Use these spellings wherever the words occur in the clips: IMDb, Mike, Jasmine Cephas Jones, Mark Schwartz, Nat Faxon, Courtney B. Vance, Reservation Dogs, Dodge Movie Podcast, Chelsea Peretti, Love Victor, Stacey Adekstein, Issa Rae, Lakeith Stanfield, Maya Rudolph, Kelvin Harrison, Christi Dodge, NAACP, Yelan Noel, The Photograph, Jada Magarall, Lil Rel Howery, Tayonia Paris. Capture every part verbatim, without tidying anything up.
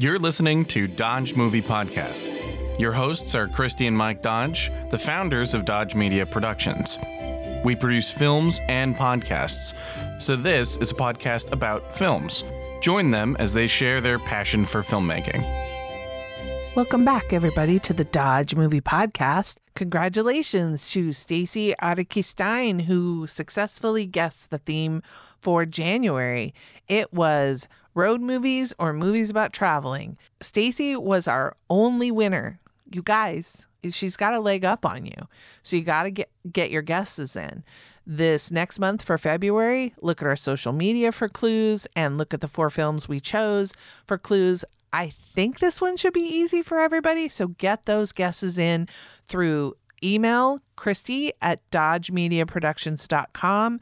You're listening to Dodge Movie Podcast. Your hosts are Christy and Mike Dodge, the founders of Dodge Media Productions. We produce films and podcasts, so this is a podcast about films. Join them as they share their passion for filmmaking. Welcome back, everybody, to the Dodge Movie Podcast. Congratulations to Stacey Adekstein, who successfully guessed the theme for January. It was road movies or movies about traveling. Stacey was our only winner. You guys, she's got a leg up on you. So you got to get, get your guesses in. This next month for February, look at our social media for clues and look at the four films we chose for clues. I think this one should be easy for everybody. So get those guesses in through email, Christy at dodge media productions dot com.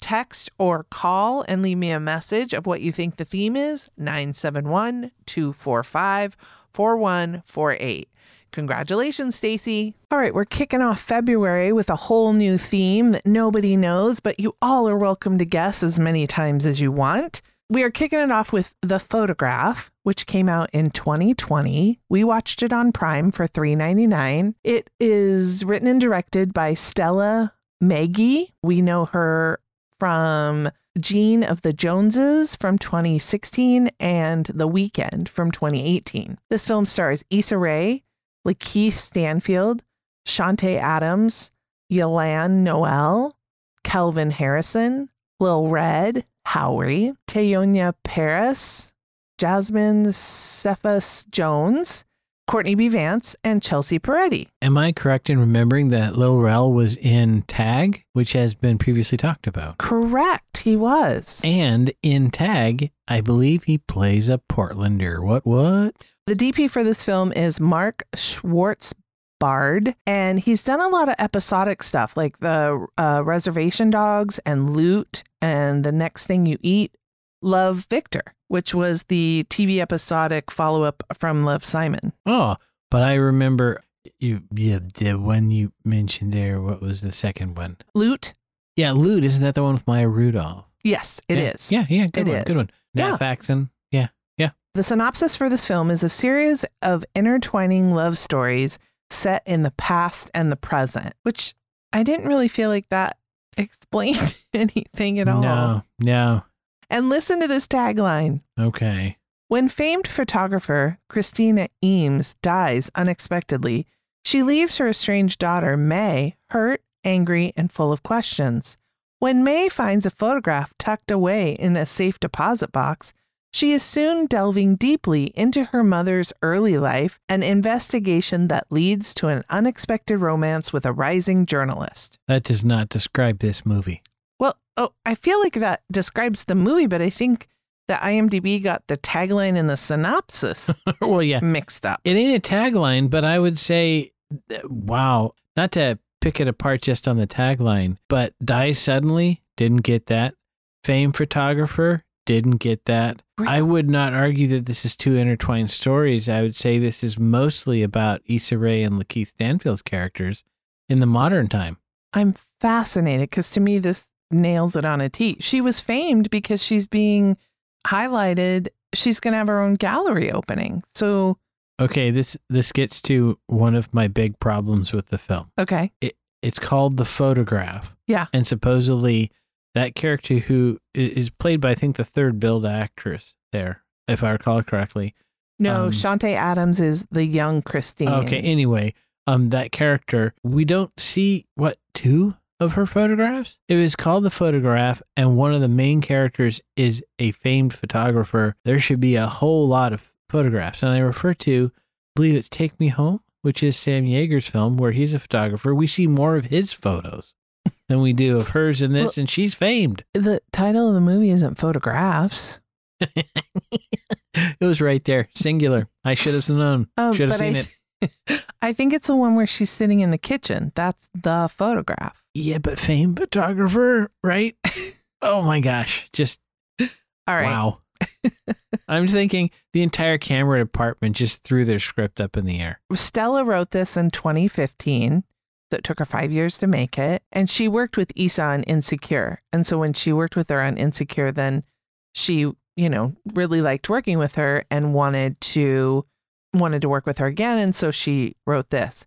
Text or call and leave me a message of what you think the theme is, nine seven one, two four five, four one four eight. Congratulations, Stacey. All right, we're kicking off February with a whole new theme that nobody knows, but you all are welcome to guess as many times as you want. We are kicking it off with The Photograph, which came out in twenty twenty. We watched it on Prime for three ninety-nine. It is written and directed by Stella Meghie. We know her from Gene of the Joneses from twenty sixteen and The Weeknd from twenty eighteen. This film stars Issa Rae, Lakeith Stanfield, Shantae Adams, Yelan Noel, Kelvin Harrison, Lil Rel Howery, Tayonia Paris, Jasmine Cephas Jones, Courtney B. Vance, and Chelsea Peretti. Am I correct in remembering that Lil Rel was in Tag, which has been previously talked about? Correct, he was. And in Tag, I believe he plays a Portlander. What, what? The D P for this film is Mark Schwartz. Bard, and he's done a lot of episodic stuff like the uh, Reservation Dogs and Loot and The Next Thing You Eat, Love Victor, which was the T V episodic follow-up from Love Simon. Oh, but I remember you, yeah, the one you mentioned there. What was the second one? Loot. Yeah, Loot. Isn't that the one with Maya Rudolph? Yes, it yeah. is. Yeah, yeah, good it one, is. good one. Nat yeah. Faxon. Yeah, yeah. The synopsis for this film is a series of intertwining love stories set in the past and the present, which I didn't really feel like that explained anything at all. No, no. And listen to this tagline. Okay. When famed photographer Christina Eames dies unexpectedly, she leaves her estranged daughter, May, hurt, angry, and full of questions. When May finds a photograph tucked away in a safe deposit box, she is soon delving deeply into her mother's early life, an investigation that leads to an unexpected romance with a rising journalist. That does not describe this movie. Well, oh, I feel like that describes the movie, but I think the I M D B got the tagline and the synopsis well, yeah. mixed up. It ain't a tagline, but I would say, wow, not to pick it apart just on the tagline, but die suddenly, didn't get that. Famed photographer, didn't get that. Really? I would not argue that this is two intertwined stories. I would say this is mostly about Issa Rae and Lakeith Stanfield's characters in the modern time. I'm fascinated because to me, this nails it on a tee. She was famed because she's being highlighted. She's going to have her own gallery opening. So, okay, this this gets to one of my big problems with the film. Okay. It, it's called The Photograph. Yeah. And supposedly that character who is played by, I think, the third build actress there, if I recall correctly. No, um, Shantae Adams is the young Christine. Okay, anyway, um, that character, we don't see, what, two of her photographs? It was called The Photograph, and one of the main characters is a famed photographer. There should be a whole lot of photographs. And I refer to, I believe it's Take Me Home, which is Sam Yeager's film, where he's a photographer. We see more of his photos than we do of hers in this, well, and she's famed. The title of the movie isn't Photographs. It was right there, singular. I should have known. Um, should have seen I, it. I think it's the one where she's sitting in the kitchen. That's The Photograph. Yeah, but famed photographer, right? Oh my gosh, just all right. Wow. I'm thinking the entire camera department just threw their script up in the air. Stella wrote this in twenty fifteen. That took her five years to make it. And she worked with Issa on Insecure. And so when she worked with her on Insecure, then she you know, really liked working with her and wanted to wanted to work with her again. And so she wrote this.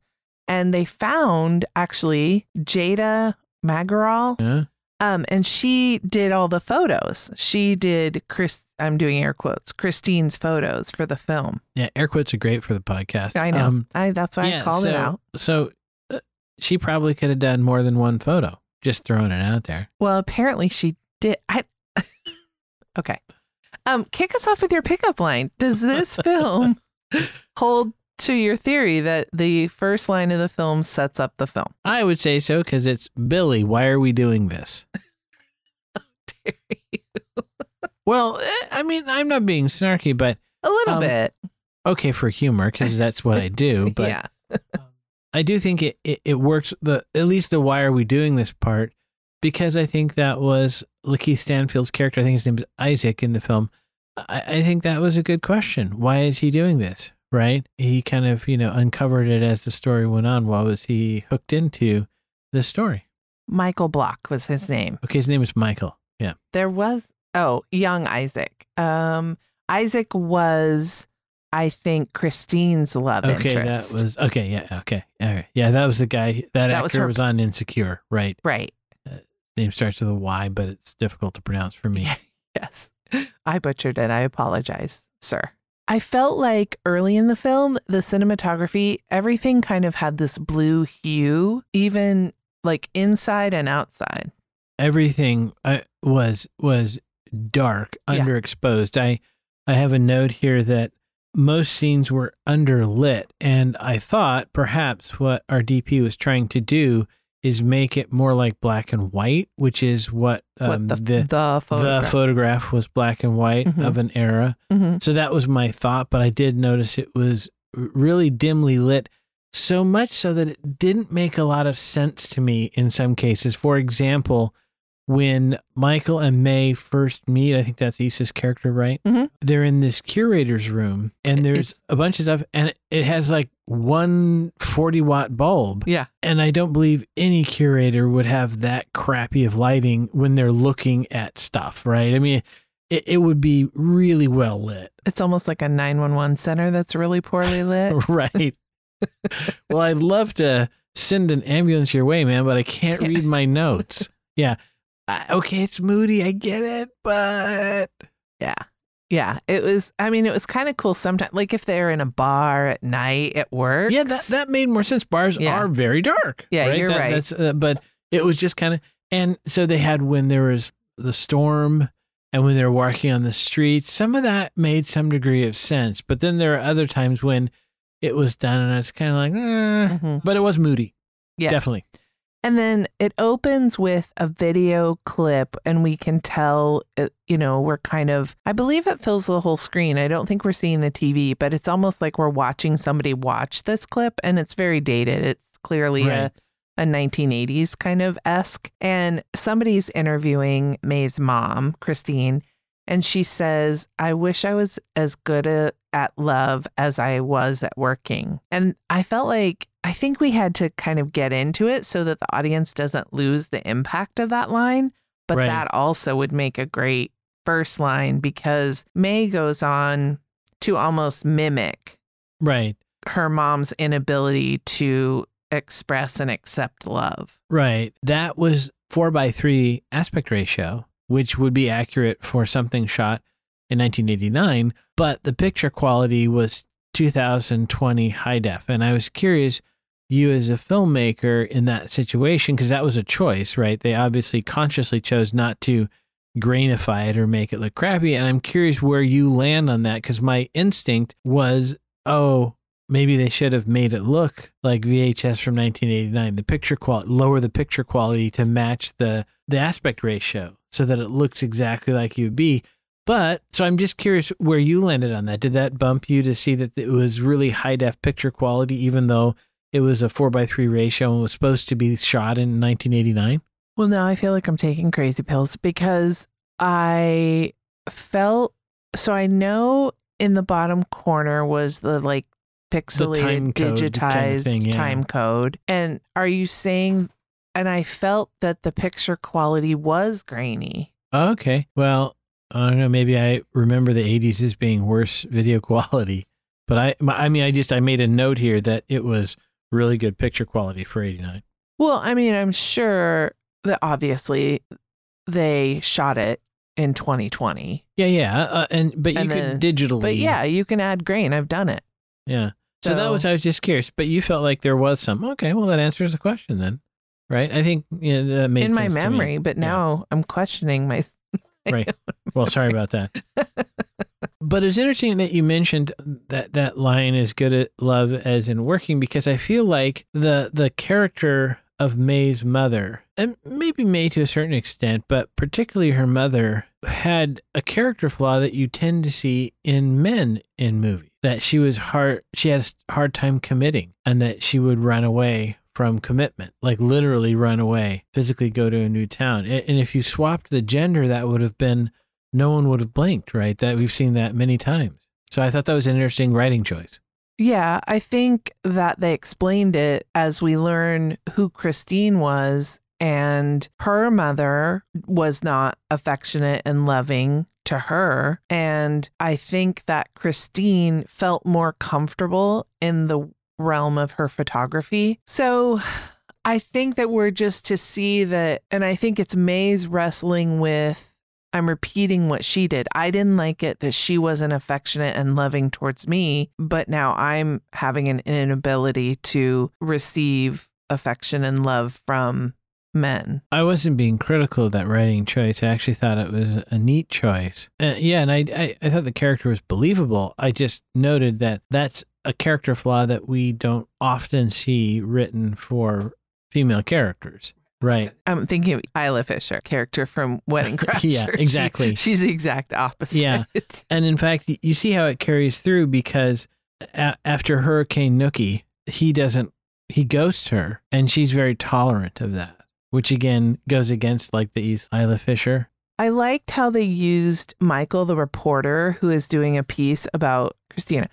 And they found actually Jada Magarall. Yeah. Um, and she did all the photos. She did Chris. I'm doing air quotes. Christine's photos for the film. Yeah, air quotes are great for the podcast. I know. Um, I that's why yeah, I called so, it out. So uh, she probably could have done more than one photo. Just throwing it out there. Well, apparently she did. I okay. Um, kick us off with your pickup line. Does this film hold to your theory that the first line of the film sets up the film? I would say so, because it's Billy, why are we doing this? How dare you? Well, I mean, I'm not being snarky, but a little um, bit. Okay, for humor, because that's what I do. But yeah. um, I do think it, it, it works, the at least the why are we doing this part, because I think that was Lakeith Stanfield's character. I think his name is Isaac in the film. I, I think that was a good question. Why is he doing this? Right? He kind of, you know, uncovered it as the story went on. What was he hooked into the story? Michael Block was his name. Okay. His name is Michael. Yeah. There was, oh, young Isaac. Um, Isaac was, I think, Christine's love okay, interest. That was, okay. Yeah. Okay. All right. Yeah. That was the guy, that, that actor was, her, was on Insecure. Right. Right. Uh, name starts with a Y, but it's difficult to pronounce for me. Yes. I butchered it. I apologize, sir. I felt like early in the film, the cinematography, everything kind of had this blue hue, even like inside and outside. Everything I, was was dark, yeah. underexposed. I, I have a note here that most scenes were underlit. And I thought perhaps what our D P was trying to do is make it more like black and white, which is what, um, what the, the, the, photograph. the photograph was black and white mm-hmm. of an era. Mm-hmm. So that was my thought, but I did notice it was really dimly lit, so much so that it didn't make a lot of sense to me in some cases. For example, when Michael and May first meet, I think that's Issa's character, right? Mm-hmm. They're in this curator's room and there's it's, a bunch of stuff and it has like one forty watt bulb. Yeah. And I don't believe any curator would have that crappy of lighting when they're looking at stuff, right? I mean, it, it would be really well lit. It's almost like a nine one one center that's really poorly lit. Right. Well, I'd love to send an ambulance your way, man, but I can't yeah. read my notes. Yeah. Okay, it's moody. I get it, but yeah, yeah. It was. I mean, it was kind of cool. Sometimes, like if they're in a bar at night, it works. Yeah, that that made more sense. Bars yeah. are very dark. Yeah, right? you're that, right. That's, uh, but it was just kind of. And so they had when there was the storm, and when they were walking on the streets. Some of that made some degree of sense. But then there are other times when it was done, and I was kind of like, eh. mm-hmm. but it was moody. Yes, definitely. And then it opens with a video clip and we can tell, you know, we're kind of, I believe it fills the whole screen. I don't think we're seeing the T V, but it's almost like we're watching somebody watch this clip and it's very dated. It's clearly right. a, a nineteen eighties kind of esque. And somebody's interviewing May's mom, Christine, and she says, I wish I was as good a, at love as I was at working. And I felt like, I think we had to kind of get into it so that the audience doesn't lose the impact of that line. But right. that also would make a great first line because May goes on to almost mimic right. her mom's inability to express and accept love. Right. That was four by three aspect ratio, which would be accurate for something shot in nineteen eighty-nine. But the picture quality was two thousand twenty high def. And I was curious, you as a filmmaker in that situation, because that was a choice, right? They obviously consciously chose not to grainify it or make it look crappy. And I'm curious where you land on that, because my instinct was, oh, maybe they should have made it look like V H S from nineteen eighty-nine. The picture quality, lower the picture quality to match the the aspect ratio so that it looks exactly like it would be. But, so I'm just curious where you landed on that. Did that bump you to see that it was really high def picture quality, even though it was a four by three ratio and was supposed to be shot in nineteen eighty-nine? Well, now I feel like I'm taking crazy pills because I felt, so I know in the bottom corner was the like pixelated, the time code digitized kind of thing, yeah. time code. And are you saying, and I felt that the picture quality was grainy. Okay. Well, I don't know, maybe I remember the eighties as being worse video quality, but I, my, I mean, I just, I made a note here that it was really good picture quality for eighty-nine. Well, I mean, I'm sure that obviously they shot it in twenty twenty. Yeah. Yeah. Uh, and, but and you then, could digitally. But yeah, you can add grain. I've done it. Yeah. So, so that was, I was just curious, but you felt like there was some, okay, well that answers the question then. Right. I think yeah, that made in sense in my memory, to me. But now yeah. I'm questioning my Right. Well, sorry about that. But it's interesting that you mentioned that that line as good at love as in working, because I feel like the the character of May's mother, and maybe May to a certain extent, but particularly her mother, had a character flaw that you tend to see in men in movies, that she was hard, she had a hard time committing, and that she would run away from commitment, like literally run away, physically go to a new town. And if you swapped the gender, that would have been, no one would have blinked, right? That we've seen that many times. So I thought that was an interesting writing choice. Yeah, I think that they explained it as we learn who Christine was, and her mother was not affectionate and loving to her. And I think that Christine felt more comfortable in the realm of her photography. So I think that we're just to see that, and I think it's May's wrestling with, I'm repeating what she did. I didn't like it that she wasn't affectionate and loving towards me, but now I'm having an inability to receive affection and love from men. I wasn't being critical of that writing choice. I actually thought it was a neat choice. Uh, yeah, and I, I, I thought the character was believable. I just noted that that's a character flaw that we don't often see written for female characters. Right. I'm thinking of Isla Fisher, character from Wedding Crashers. Yeah, exactly. She, she's the exact opposite. Yeah. And in fact, you see how it carries through, because a after Hurricane Nookie, he doesn't, he ghosts her, and she's very tolerant of that, which again goes against like the Isla Fisher. I liked how they used Michael, the reporter who is doing a piece about Christina.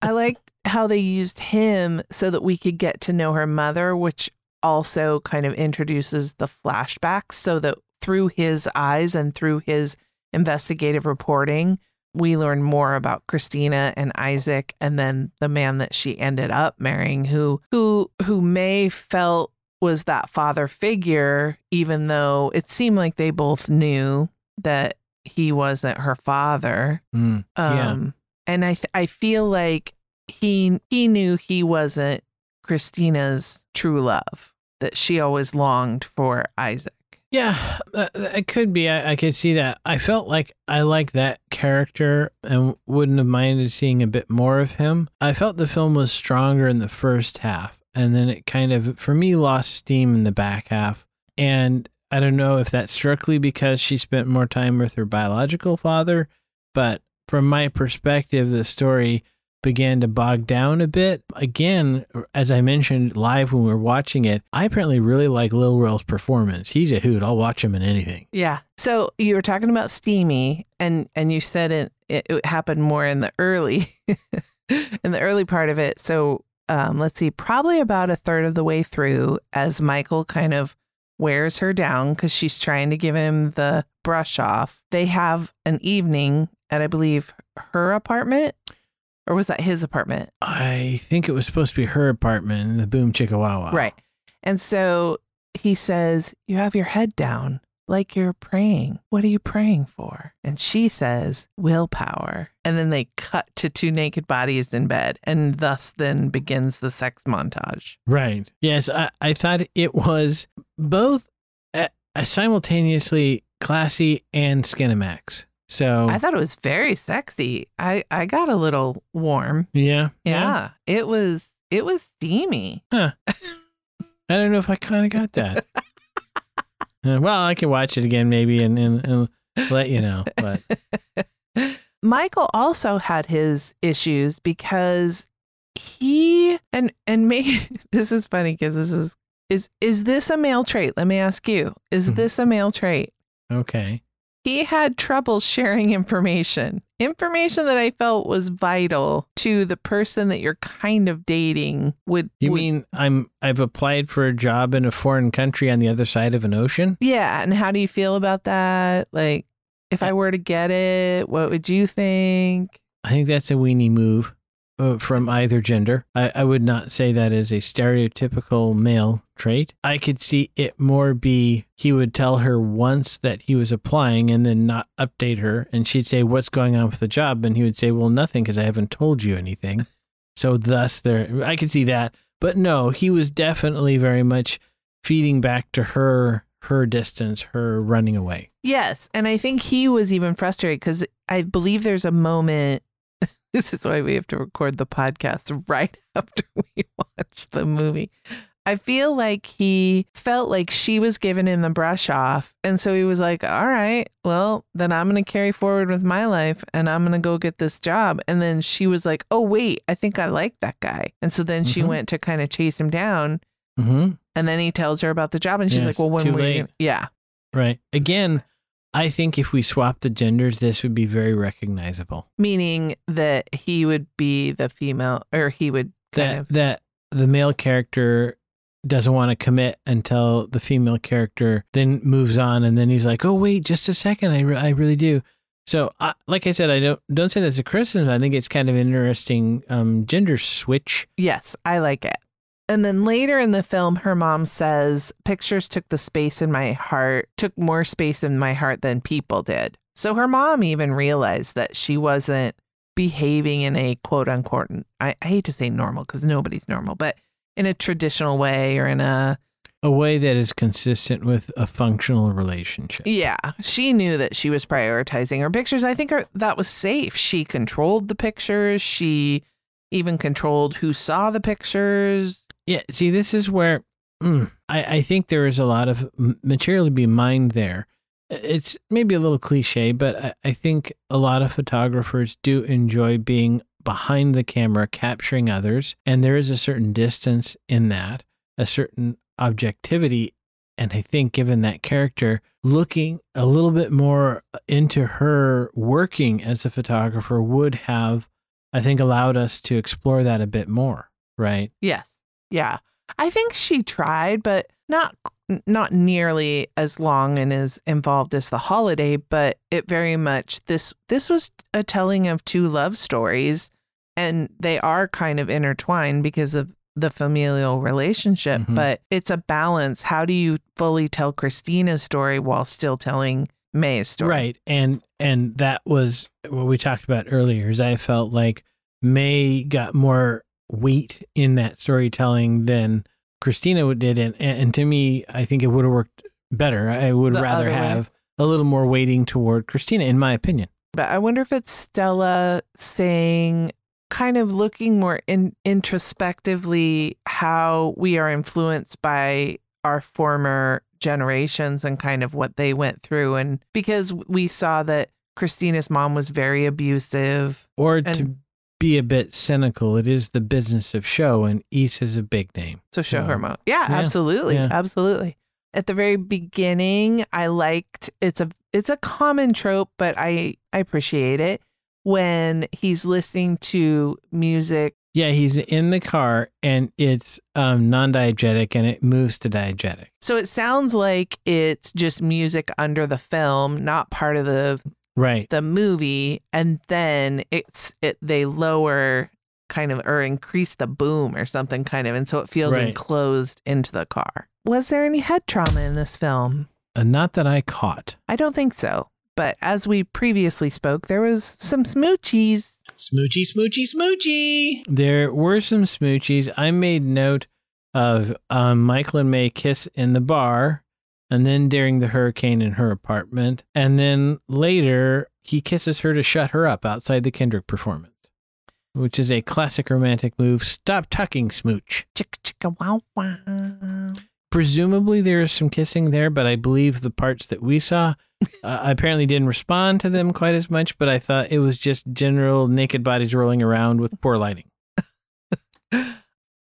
I liked how they used him so that we could get to know her mother, which also kind of introduces the flashbacks, so that through his eyes and through his investigative reporting, we learn more about Christina and Isaac, and then the man that she ended up marrying, who who who May felt was that father figure, even though it seemed like they both knew that he wasn't her father. Mm, yeah. Um, and I th I feel like he he knew he wasn't Christina's true love, that she always longed for Isaac. Yeah, it could be. I, I could see that. I felt like I liked that character and wouldn't have minded seeing a bit more of him. I felt the film was stronger in the first half, and then it kind of, for me, lost steam in the back half. And I don't know if that's strictly because she spent more time with her biological father, but from my perspective, the story began to bog down a bit. Again, as I mentioned live when we were watching it, I apparently really like Lil Rel's performance. He's a hoot. I'll watch him in anything. Yeah. So you were talking about steamy, and, and you said it, it, it happened more in the early, in the early part of it. So um, let's see, probably about a third of the way through, as Michael kind of wears her down because she's trying to give him the brush off. They have an evening at, I believe, her apartment. Or was that his apartment? I think it was supposed to be her apartment in the Boom Chickawawa. Right. And so he says, you have your head down like you're praying. What are you praying for? And she says, willpower. And then they cut to two naked bodies in bed. And thus then begins the sex montage. Right. Yes. I, I thought it was both a, a simultaneously classy and Skinamax. So I thought it was very sexy. I, I got a little warm. Yeah. Yeah. yeah. It was, it was steamy. Huh. I don't know if I kind of got that. uh, well, I can watch it again maybe and, and, and let you know. But Michael also had his issues, because he, and, and maybe this is funny, because this is, is, is this a male trait? Let me ask you, is mm-hmm. this a male trait? Okay. He had trouble sharing information, information that I felt was vital to the person that you're kind of dating. Would you would, mean I'm I've applied for a job in a foreign country on the other side of an ocean? Yeah. And how do you feel about that? Like, If I were to get it, what would you think? I think that's a weenie move uh, from either gender. I, I would not say that is a stereotypical male trait. I could see it more be he would tell her once that he was applying and then not update her. And she'd say, what's going on with the job? And he would say, well, nothing, because I haven't told you anything. So thus there, I could see that. But no, he was definitely very much feeding back to her her distance, her running away. Yes. And I think he was even frustrated because I believe there's a moment. This is why we have to record the podcast right after we watch the movie. I feel like he felt like she was giving him the brush off. And so he was like, all right, well, then I'm going to carry forward with my life and I'm going to go get this job. And then she was like, oh, wait, I think I like that guy. And so then mm-hmm. she went to kind of chase him down. Mm-hmm. And then he tells her about the job and she's yeah, like, well, when we, yeah. Right. Again, I think if we swap the genders, this would be very recognizable. Meaning that he would be the female or he would kind that, of. That the male character doesn't want to commit until the female character then moves on. And then he's like, oh, wait, just a second. I, re- I really do. So I, like I said, I don't, don't say that's a criticism. I think it's kind of an interesting um, gender switch. Yes, I like it. And then later in the film, her mom says, pictures took the space in my heart, took more space in my heart than people did. So her mom even realized that she wasn't behaving in a quote unquote, I, I hate to say normal because nobody's normal, but in a traditional way or in a... A way that is consistent with a functional relationship. Yeah. She knew that she was prioritizing her pictures. I think her, that was safe. She controlled the pictures. She even controlled who saw the pictures. Yeah, see, this is where mm, I, I think there is a lot of material to be mined there. It's maybe a little cliche, but I, I think a lot of photographers do enjoy being behind the camera, capturing others. And there is a certain distance in that, a certain objectivity. And I think given that character, looking a little bit more into her working as a photographer would have, I think, allowed us to explore that a bit more, right? Yes. Yeah, I think she tried, but not not nearly as long and as involved as The Holiday. But it very much this this was a telling of two love stories, and they are kind of intertwined because of the familial relationship. Mm-hmm. But it's a balance. How do you fully tell Christina's story while still telling May's story? Right, and and that was what we talked about earlier. Is I felt like May got more weight in that storytelling than Christina did, and, and to me I think it would have worked better. I would the rather have a little more weighting toward Christina, in my opinion. But I wonder if it's Stella saying, kind of looking more in, introspectively how we are influenced by our former generations and kind of what they went through, and because we saw that Christina's mom was very abusive. Or and, to be a bit cynical, it is the business of show, and Issa is a big name. So show so, hormone. Yeah, yeah, absolutely. Yeah. Absolutely. At the very beginning, I liked, it's a it's a common trope, but I, I appreciate it when he's listening to music. Yeah, he's in the car and it's um, non-diegetic and it moves to diegetic. So it sounds like it's just music under the film, not part of the Right. the movie, and then it's it they lower kind of or increase the boom or something kind of, and so it feels right. enclosed into the car. Was there any head trauma in this film? Uh, not that I caught. I don't think so. But as we previously spoke, there was some smoochies. Smoochie, smoochie, smoochie. There were some smoochies. I made note of um, Michael and May kiss in the bar. And then during the hurricane in her apartment. And then later, he kisses her to shut her up outside the Kendrick performance, which is a classic romantic move. Stop talking, smooch. Chicka chicka wow wow. Presumably there is some kissing there, but I believe the parts that we saw, uh, I apparently didn't respond to them quite as much, but I thought it was just general naked bodies rolling around with poor lighting.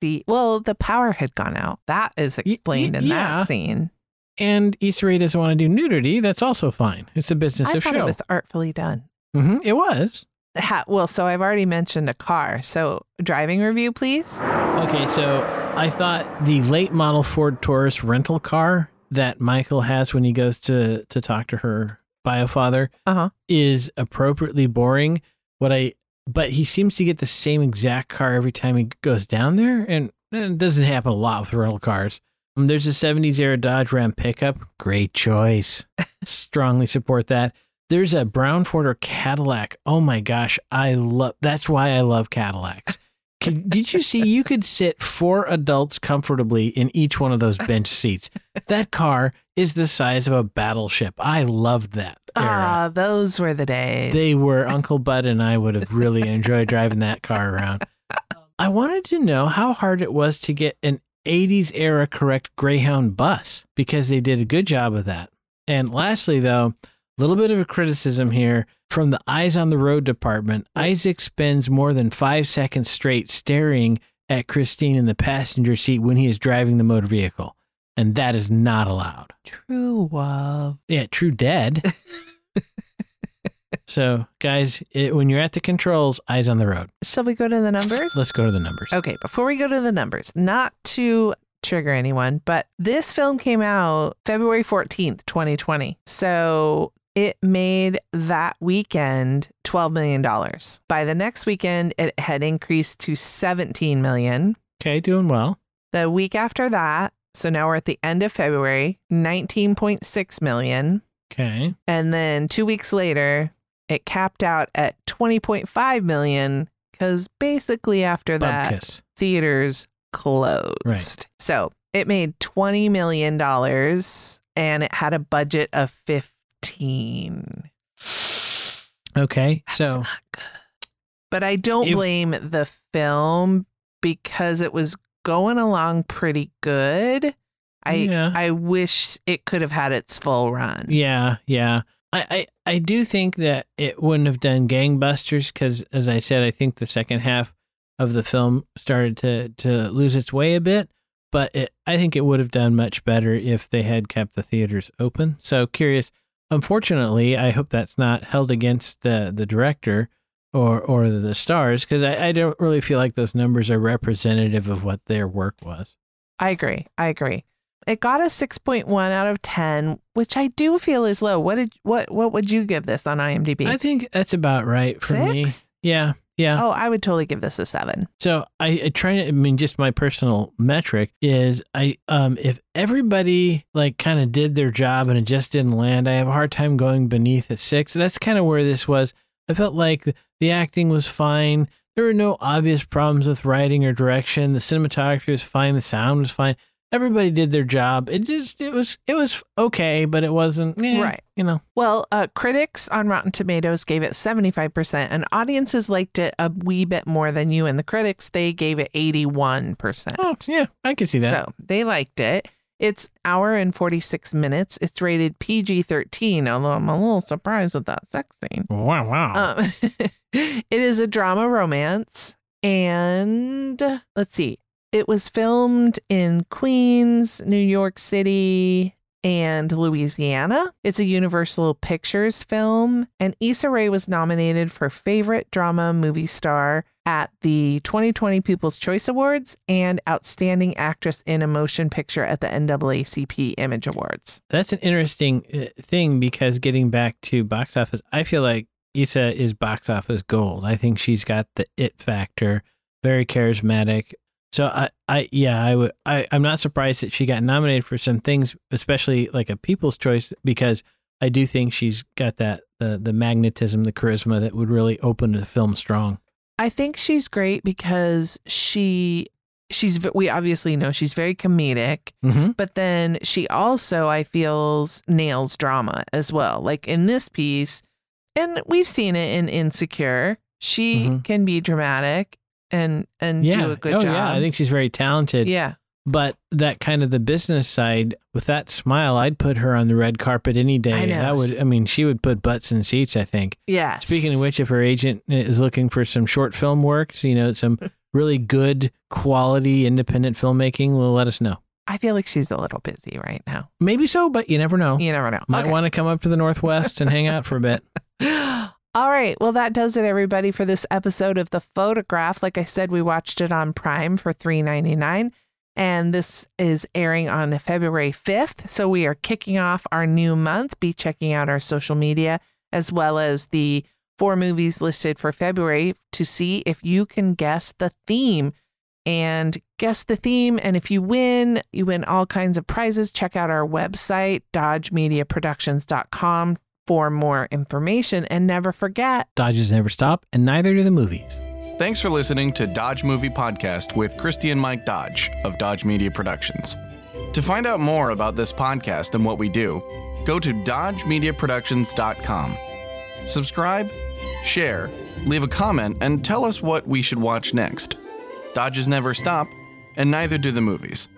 the Well, the power had gone out. That is explained y- y- yeah. in that scene. And Issa Rae doesn't want to do nudity. That's also fine. It's a business I of show. I thought it was artfully done. Mm-hmm, it was. Ha, well, so I've already mentioned a car. So driving review, please. Okay, so I thought the late model Ford Taurus rental car that Michael has when he goes to, to talk to her Biofather uh-huh. is appropriately boring. What I but he seems to get the same exact car every time he goes down there, and it doesn't happen a lot with rental cars. Um, there's a seventies era Dodge Ram pickup, great choice. Strongly support that. There's a brown Ford or Cadillac. Oh my gosh, I love. That's why I love Cadillacs. Could, did you see? You could sit four adults comfortably in each one of those bench seats. That car is the size of a battleship. I loved that. Ah, those were the days. They were. Uncle Bud and I would have really enjoyed driving that car around. I wanted to know how hard it was to get an eighties era correct Greyhound bus, because they did a good job of that. And lastly, though, a little bit of a criticism here from the Eyes on the Road department. Isaac spends more than five seconds straight staring at Christine in the passenger seat when he is driving the motor vehicle. And that is not allowed. True love. Yeah, true dead. So, guys, it, when you're at the controls, eyes on the road. Shall we go to the numbers? Let's go to the numbers. Okay, before we go to the numbers, not to trigger anyone, but this film came out February fourteenth, twenty twenty. So it made that weekend twelve million dollars. By the next weekend, it had increased to seventeen million dollars. Okay, doing well. The week after that, so now we're at the end of February, nineteen point six million dollars. Okay. And then two weeks later, it capped out at twenty point five million dollars, because basically after that, Bumkus. Theaters closed. Right. So it made twenty million dollars and it had a budget of fifteen. Okay. That's so not good. But I don't it, blame the film, because it was going along pretty good. I yeah. I wish it could have had its full run. Yeah, yeah. I, I, I do think that it wouldn't have done gangbusters because, as I said, I think the second half of the film started to, to lose its way a bit. But it, I think it would have done much better if they had kept the theaters open. So curious. Unfortunately, I hope that's not held against the, the director or, or the stars, because I, I don't really feel like those numbers are representative of what their work was. I agree. I agree. It got a six point one out of ten, which I do feel is low. What did what what would you give this on IMDb? I think that's about right for Six? me. Yeah, yeah. Oh, I would totally give this a seven. So I, I try to. I mean, just my personal metric is I um if everybody like kind of did their job and it just didn't land, I have a hard time going beneath a six. That's kind of where this was. I felt like the acting was fine. There were no obvious problems with writing or direction. The cinematography was fine. The sound was fine. Everybody did their job. It just, it was, it was okay, but it wasn't, eh, right. you know. Well, uh, critics on Rotten Tomatoes gave it seventy-five percent and audiences liked it a wee bit more than you and the critics. They gave it eighty-one percent. Oh, yeah, I can see that. So they liked it. It's hour and forty-six minutes. It's rated P G thirteen, although I'm a little surprised with that sex scene. Wow, wow. Um, it is a drama romance. And let's see. It was filmed in Queens, New York City, and Louisiana. It's a Universal Pictures film. And Issa Rae was nominated for Favorite Drama Movie Star at the twenty twenty People's Choice Awards and Outstanding Actress in a Motion Picture at the N double A C P Image Awards. That's an interesting thing, because getting back to box office, I feel like Issa is box office gold. I think she's got the it factor, very charismatic. So I, I, yeah, I would, I, I'm not surprised that she got nominated for some things, especially like a People's Choice, because I do think she's got that, the, the magnetism, the charisma that would really open the film strong. I think she's great because she, she's, we obviously know she's very comedic, mm-hmm. but then she also, I feel, nails drama as well. Like in this piece, and we've seen it in Insecure, she mm-hmm. can be dramatic. And and yeah. do a good oh, job. Yeah, I think she's very talented. Yeah. But that kind of the business side, with that smile, I'd put her on the red carpet any day. I know. That would, I mean, she would put butts in seats, I think. Yeah. Speaking of which, if her agent is looking for some short film work, so, you know, some really good quality independent filmmaking, will let us know. I feel like she's a little busy right now. Maybe so, but you never know. You never know. Might okay. want to come up to the Northwest and hang out for a bit. All right. Well, that does it, everybody, for this episode of The Photograph. Like I said, we watched it on Prime for three ninety-nine. And this is airing on February fifth. So we are kicking off our new month. Be checking out our social media as well as the four movies listed for February to see if you can guess the theme and guess the theme. And if you win, you win all kinds of prizes. Check out our website, dodge media productions dot com, for more information. And never forget, Dodges never stop, and neither do the movies. Thanks for listening to Dodge Movie Podcast with Christy and Mike Dodge of Dodge Media Productions. To find out more about this podcast and what we do, go to dodge media productions dot com. Subscribe, share, leave a comment, and tell us what we should watch next. Dodges never stop, and neither do the movies.